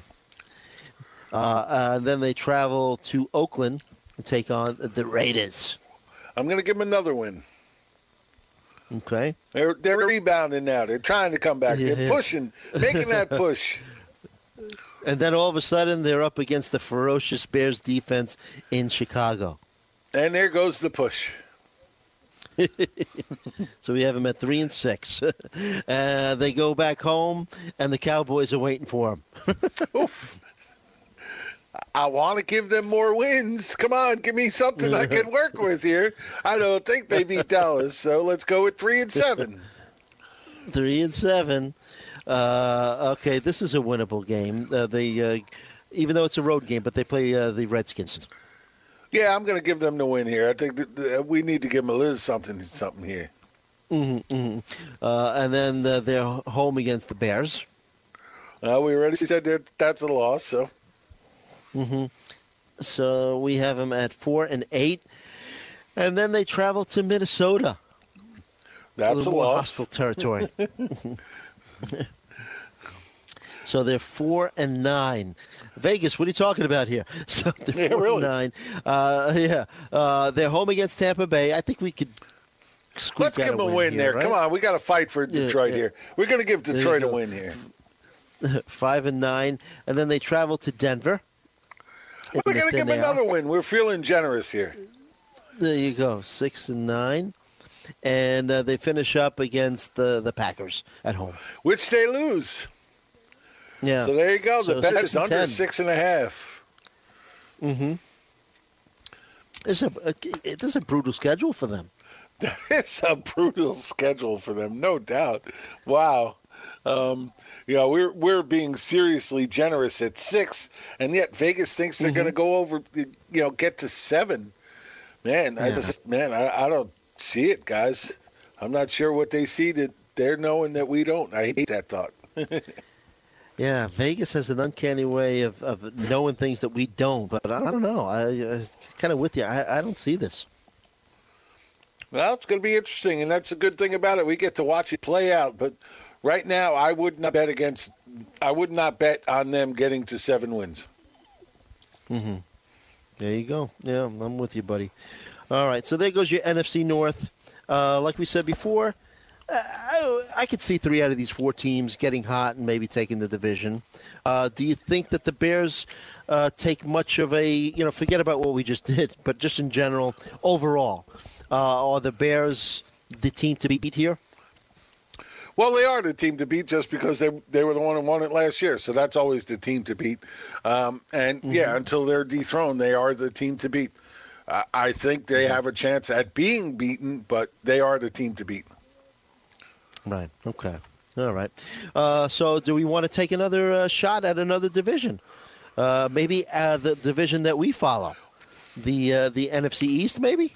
Uh, uh, and then they travel to Oakland and take on the Raiders. I'm going to give them another win. Okay. They're they're rebounding now. They're trying to come back. Yeah. They're pushing, making that push. And then all of a sudden, they're up against the ferocious Bears defense in Chicago. And there goes the push. So we have them at three and six. Uh, they go back home, and the Cowboys are waiting for them. Oof. I want to give them more wins. Come on, give me something I can work with here. I don't think they beat Dallas, so let's go with three and seven. Three and seven. Uh, okay, this is a winnable game. Uh, they, uh, even though it's a road game, but they play uh, the Redskins. Yeah, I'm going to give them the win here. I think that we need to give them a little something, something here. Mm-hmm, mm-hmm. Uh, and then uh, they're home against the Bears. Uh, we already said that that's a loss, so. Mm-hmm. So we have them at four and eight, and then they travel to Minnesota. That's a, a loss. Hostile territory. So they're four and nine. Vegas, what are you talking about here? So they're yeah, four really? and nine. Uh, yeah, uh, they're home against Tampa Bay. I think we could. Let's give them a win, win here, there. Right? Come on, we got to fight for Detroit yeah, yeah. here. We're going to give Detroit a win here. Five and nine, and then they travel to Denver. We're going to give them another win. We're feeling generous here. There you go. Six and nine. and uh, they finish up against the, the Packers at home. Which they lose. Yeah. So there you go. The so bet is under ten. six and a half. Mm-hmm. It's a, it is a brutal schedule for them. It's a brutal schedule for them, no doubt. Wow. Um, you know, we're we're being seriously generous at six, and yet Vegas thinks they're mm-hmm. going to go over, you know, get to seven. Man, yeah. I just man, I, I don't see it, guys. I'm not sure what they see that they're knowing that we don't. I hate that thought. Yeah, Vegas has an uncanny way of, of knowing things that we don't. But I don't know. I, I'm kind of with you. I, I don't see this. Well, it's going to be interesting, and that's a good thing about it. We get to watch it play out. But right now, I would not bet against. I would not bet on them getting to seven wins. Mm-hmm. There you go. Yeah, I'm with you, buddy. All right, so there goes your N F C North. Uh, like we said before, I, I could see three out of these four teams getting hot and maybe taking the division. Uh, do you think that the Bears uh, take much of a, you know, forget about what we just did, but just in general, overall, uh, are the Bears the team to beat here? Well, they are the team to beat just because they they were the one who won it last year. So that's always the team to beat. Um, and, mm-hmm. yeah, until they're dethroned, they are the team to beat. Uh, I think they yeah. have a chance at being beaten, but they are the team to beat. Right. Okay. All right. Uh, so do we want to take another uh, shot at another division? Uh, maybe uh, the division that we follow, the uh, the N F C East, maybe?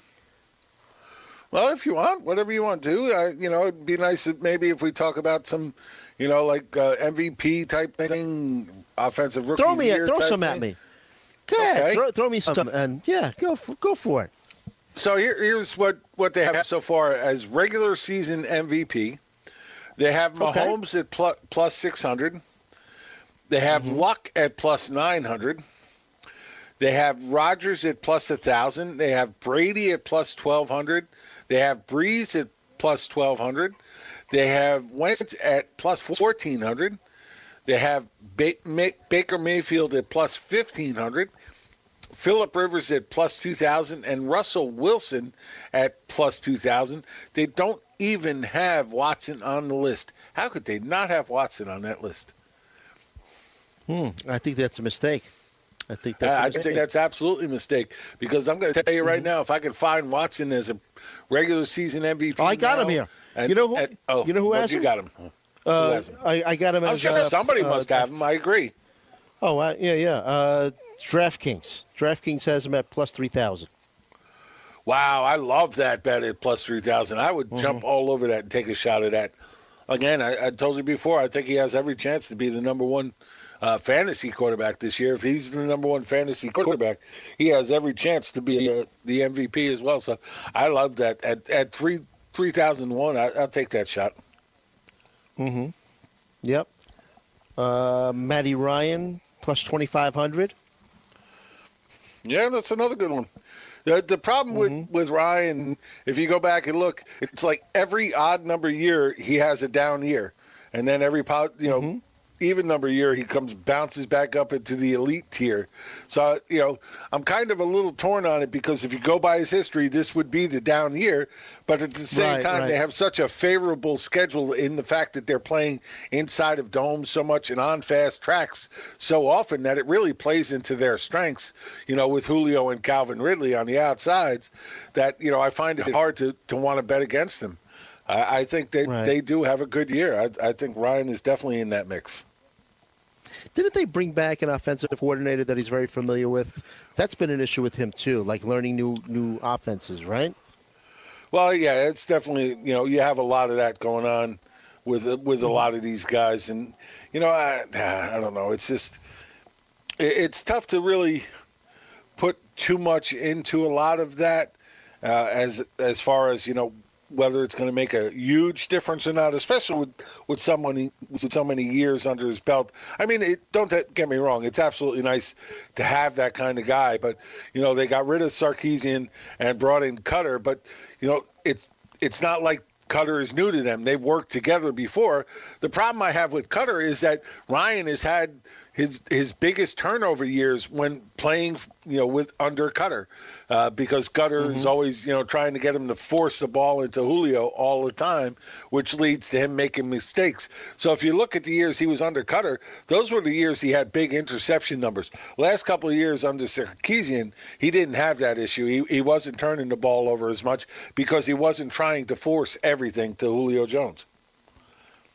Well, if you want, whatever you want to do, I, you know, it'd be nice if maybe if we talk about some, you know, like uh, M V P type thing, offensive rookie throw me year at, throw some thing. at me. Go okay. ahead, throw, throw me some, um, and yeah, go for, go for it. So here, here's what, what they have so far as regular season M V P. They have Mahomes okay. at plus, plus six hundred. They have mm-hmm. Luck at plus nine hundred. They have Rodgers at plus one thousand. They have Brady at plus twelve hundred. They have Breeze at plus twelve hundred. They have Wentz at plus fourteen hundred. They have ba- Ma- Baker Mayfield at plus fifteen hundred. Phillip Rivers at plus two thousand. And Russell Wilson at plus two thousand. They don't even have Watson on the list. How could they not have Watson on that list? Hmm, I think that's a mistake. I think that's I, I think that's absolutely a mistake because I'm going to tell you right mm-hmm. now, if I could find Watson as a regular season M V P, oh, I got now, him here. At, you know who? At, oh, you know who has him? You got him. Uh, who has him? I, I got him. I was as, just uh, somebody uh, must uh, have him. I agree. Oh uh, yeah, yeah. Uh, DraftKings. DraftKings has him at plus three thousand. Wow, I love that bet at plus three thousand. I would mm-hmm. jump all over that and take a shot at that. Again, I, I told you before. I think he has every chance to be the number one. Uh, fantasy quarterback this year. If he's the number one fantasy quarterback, he has every chance to be uh, the M V P as well. So I love that. At at three three thousand one, I'll take that shot. Mm-hmm. Yep. Uh, Matty Ryan plus twenty five hundred. Yeah, that's another good one. The the problem mm-hmm. with with Ryan, if you go back and look, it's like every odd number year he has a down year, and then every you know. Mm-hmm. even number year, he comes, bounces back up into the elite tier. So, you know, I'm kind of a little torn on it because if you go by his history, this would be the down year. But at the same right, time, right. they have such a favorable schedule in the fact that they're playing inside of domes so much and on fast tracks so often that it really plays into their strengths, you know, with Julio and Calvin Ridley on the outsides that, you know, I find it hard to, to want to bet against them. I, I think they, right. they do have a good year. I, I think Ryan is definitely in that mix. Didn't they bring back an offensive coordinator that he's very familiar with? That's been an issue with him, too, like learning new new offenses, right? Well, yeah, it's definitely, you know, you have a lot of that going on with with a lot of these guys. And, you know, I, I don't know. It's just, it's tough to really put too much into a lot of that uh, as as far as, you know, whether it's going to make a huge difference or not, especially with, with someone with so many years under his belt. I mean, it, don't get me wrong. It's absolutely nice to have that kind of guy. But, you know, they got rid of Sarkisian and brought in Cutter. But, you know, it's it's not like Cutter is new to them. They've worked together before. The problem I have with Cutter is that Ryan has had, his his biggest turnover years when playing, you know, with under Cutter, uh, because Cutter mm-hmm. is always, you know, trying to get him to force the ball into Julio all the time, which leads to him making mistakes. So if you look at the years he was under Cutter, those were the years he had big interception numbers. Last couple of years under Sarkisian, he didn't have that issue. He he wasn't turning the ball over as much because he wasn't trying to force everything to Julio Jones.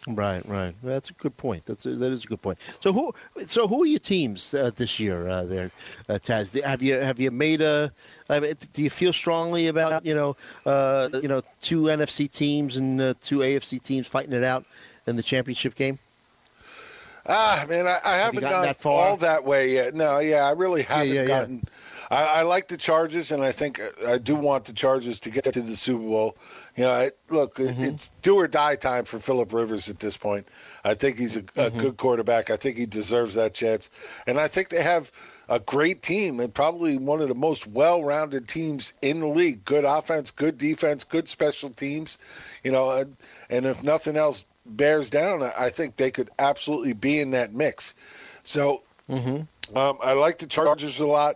Right, right. That's a good point. That's a, that is a good point. So who, so who are your teams uh, this year? Uh, there, uh, Taz. Have you have you made a? I mean, do you feel strongly about you know uh, you know two N F C teams and uh, two A F C teams fighting it out in the championship game? Ah, man, I, I haven't have gone that far? all that way yet. No, yeah, I really haven't yeah, yeah, gotten. Yeah. I, I like the Chargers, and I think I do want the Chargers to get to the Super Bowl. You know, I, look, mm-hmm. it's do or die time for Phillip Rivers at this point. I think he's a, a mm-hmm. good quarterback. I think he deserves that chance. And I think they have a great team and probably one of the most well-rounded teams in the league. Good offense, good defense, good special teams. You know, and, and if nothing else bears down, I think they could absolutely be in that mix. So mm-hmm. um, I like the Chargers a lot.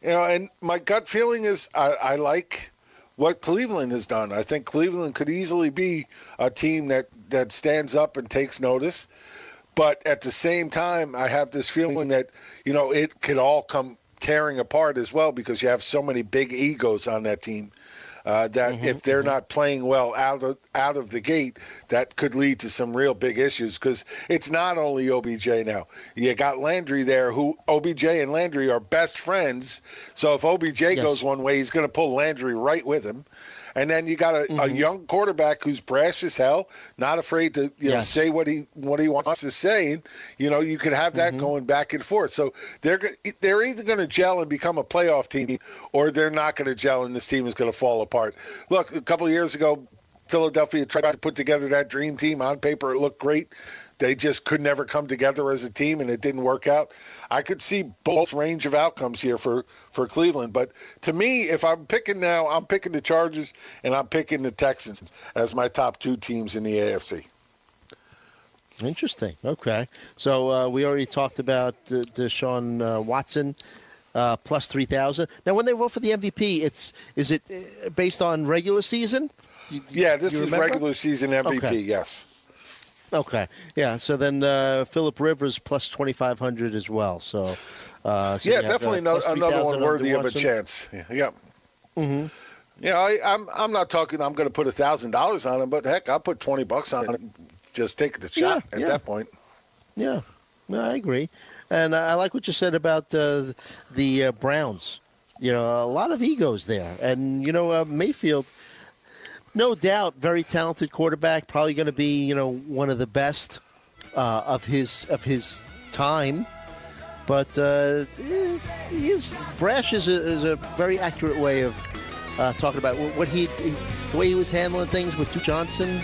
You know, and my gut feeling is I, I like what Cleveland has done. I think Cleveland could easily be a team that, that stands up and takes notice. But at the same time, I have this feeling that, you know, it could all come tearing apart as well because you have so many big egos on that team uh, that mm-hmm, if they're mm-hmm. not playing well out of, out of the gate, that could lead to some real big issues because it's not only O B J now. You got Landry there, who O B J and Landry are best friends. So if O B J yes. goes one way, he's going to pull Landry right with him. And then you got a, mm-hmm. a young quarterback who's brash as hell, not afraid to you yes. know, say what he what he wants to say. And, you know, you could have that mm-hmm. going back and forth. So they're they're either going to gel and become a playoff team, or they're not going to gel and this team is going to fall apart. Look, a couple of years ago, Philadelphia tried to put together that dream team. On paper, it looked great. They just could never come together as a team, and it didn't work out. I could see both range of outcomes here for, for Cleveland. But to me, if I'm picking now, I'm picking the Chargers, and I'm picking the Texans as my top two teams in the A F C. Interesting. Okay. So uh, we already talked about uh, Deshaun uh, Watson. Uh, plus three thousand. Now, when they vote for the M V P, it's is it based on regular season? You, yeah, this is remember? regular season M V P, okay. yes. Okay, yeah, so then uh, Phillip Rivers plus twenty-five hundred as well. So, uh, so yeah, definitely have, uh, no, another one worthy of a chance. Yeah. Yeah, mm-hmm. yeah I, I'm, I'm not talking I'm going to put one thousand dollars on him, but heck, I'll put twenty bucks on it and just take the shot yeah, at yeah. that point. Yeah, no, I agree. And I like what you said about uh, the uh, Browns. You know, a lot of egos there. And, you know, uh, Mayfield, no doubt, very talented quarterback, probably going to be, you know, one of the best uh, of his of his time. But uh, he is, brash is a, is a very accurate way of uh, talking about what he, the way he was handling things with Johnson.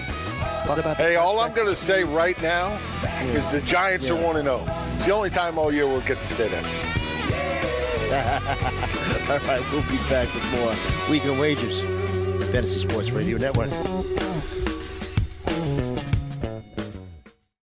Hey, all I'm going to say right now yeah. is the Giants yeah. are one and oh. It's the only time all year we'll get to say that. All right, we'll be back with more Weekend Wagers, Fantasy Sports Radio Network.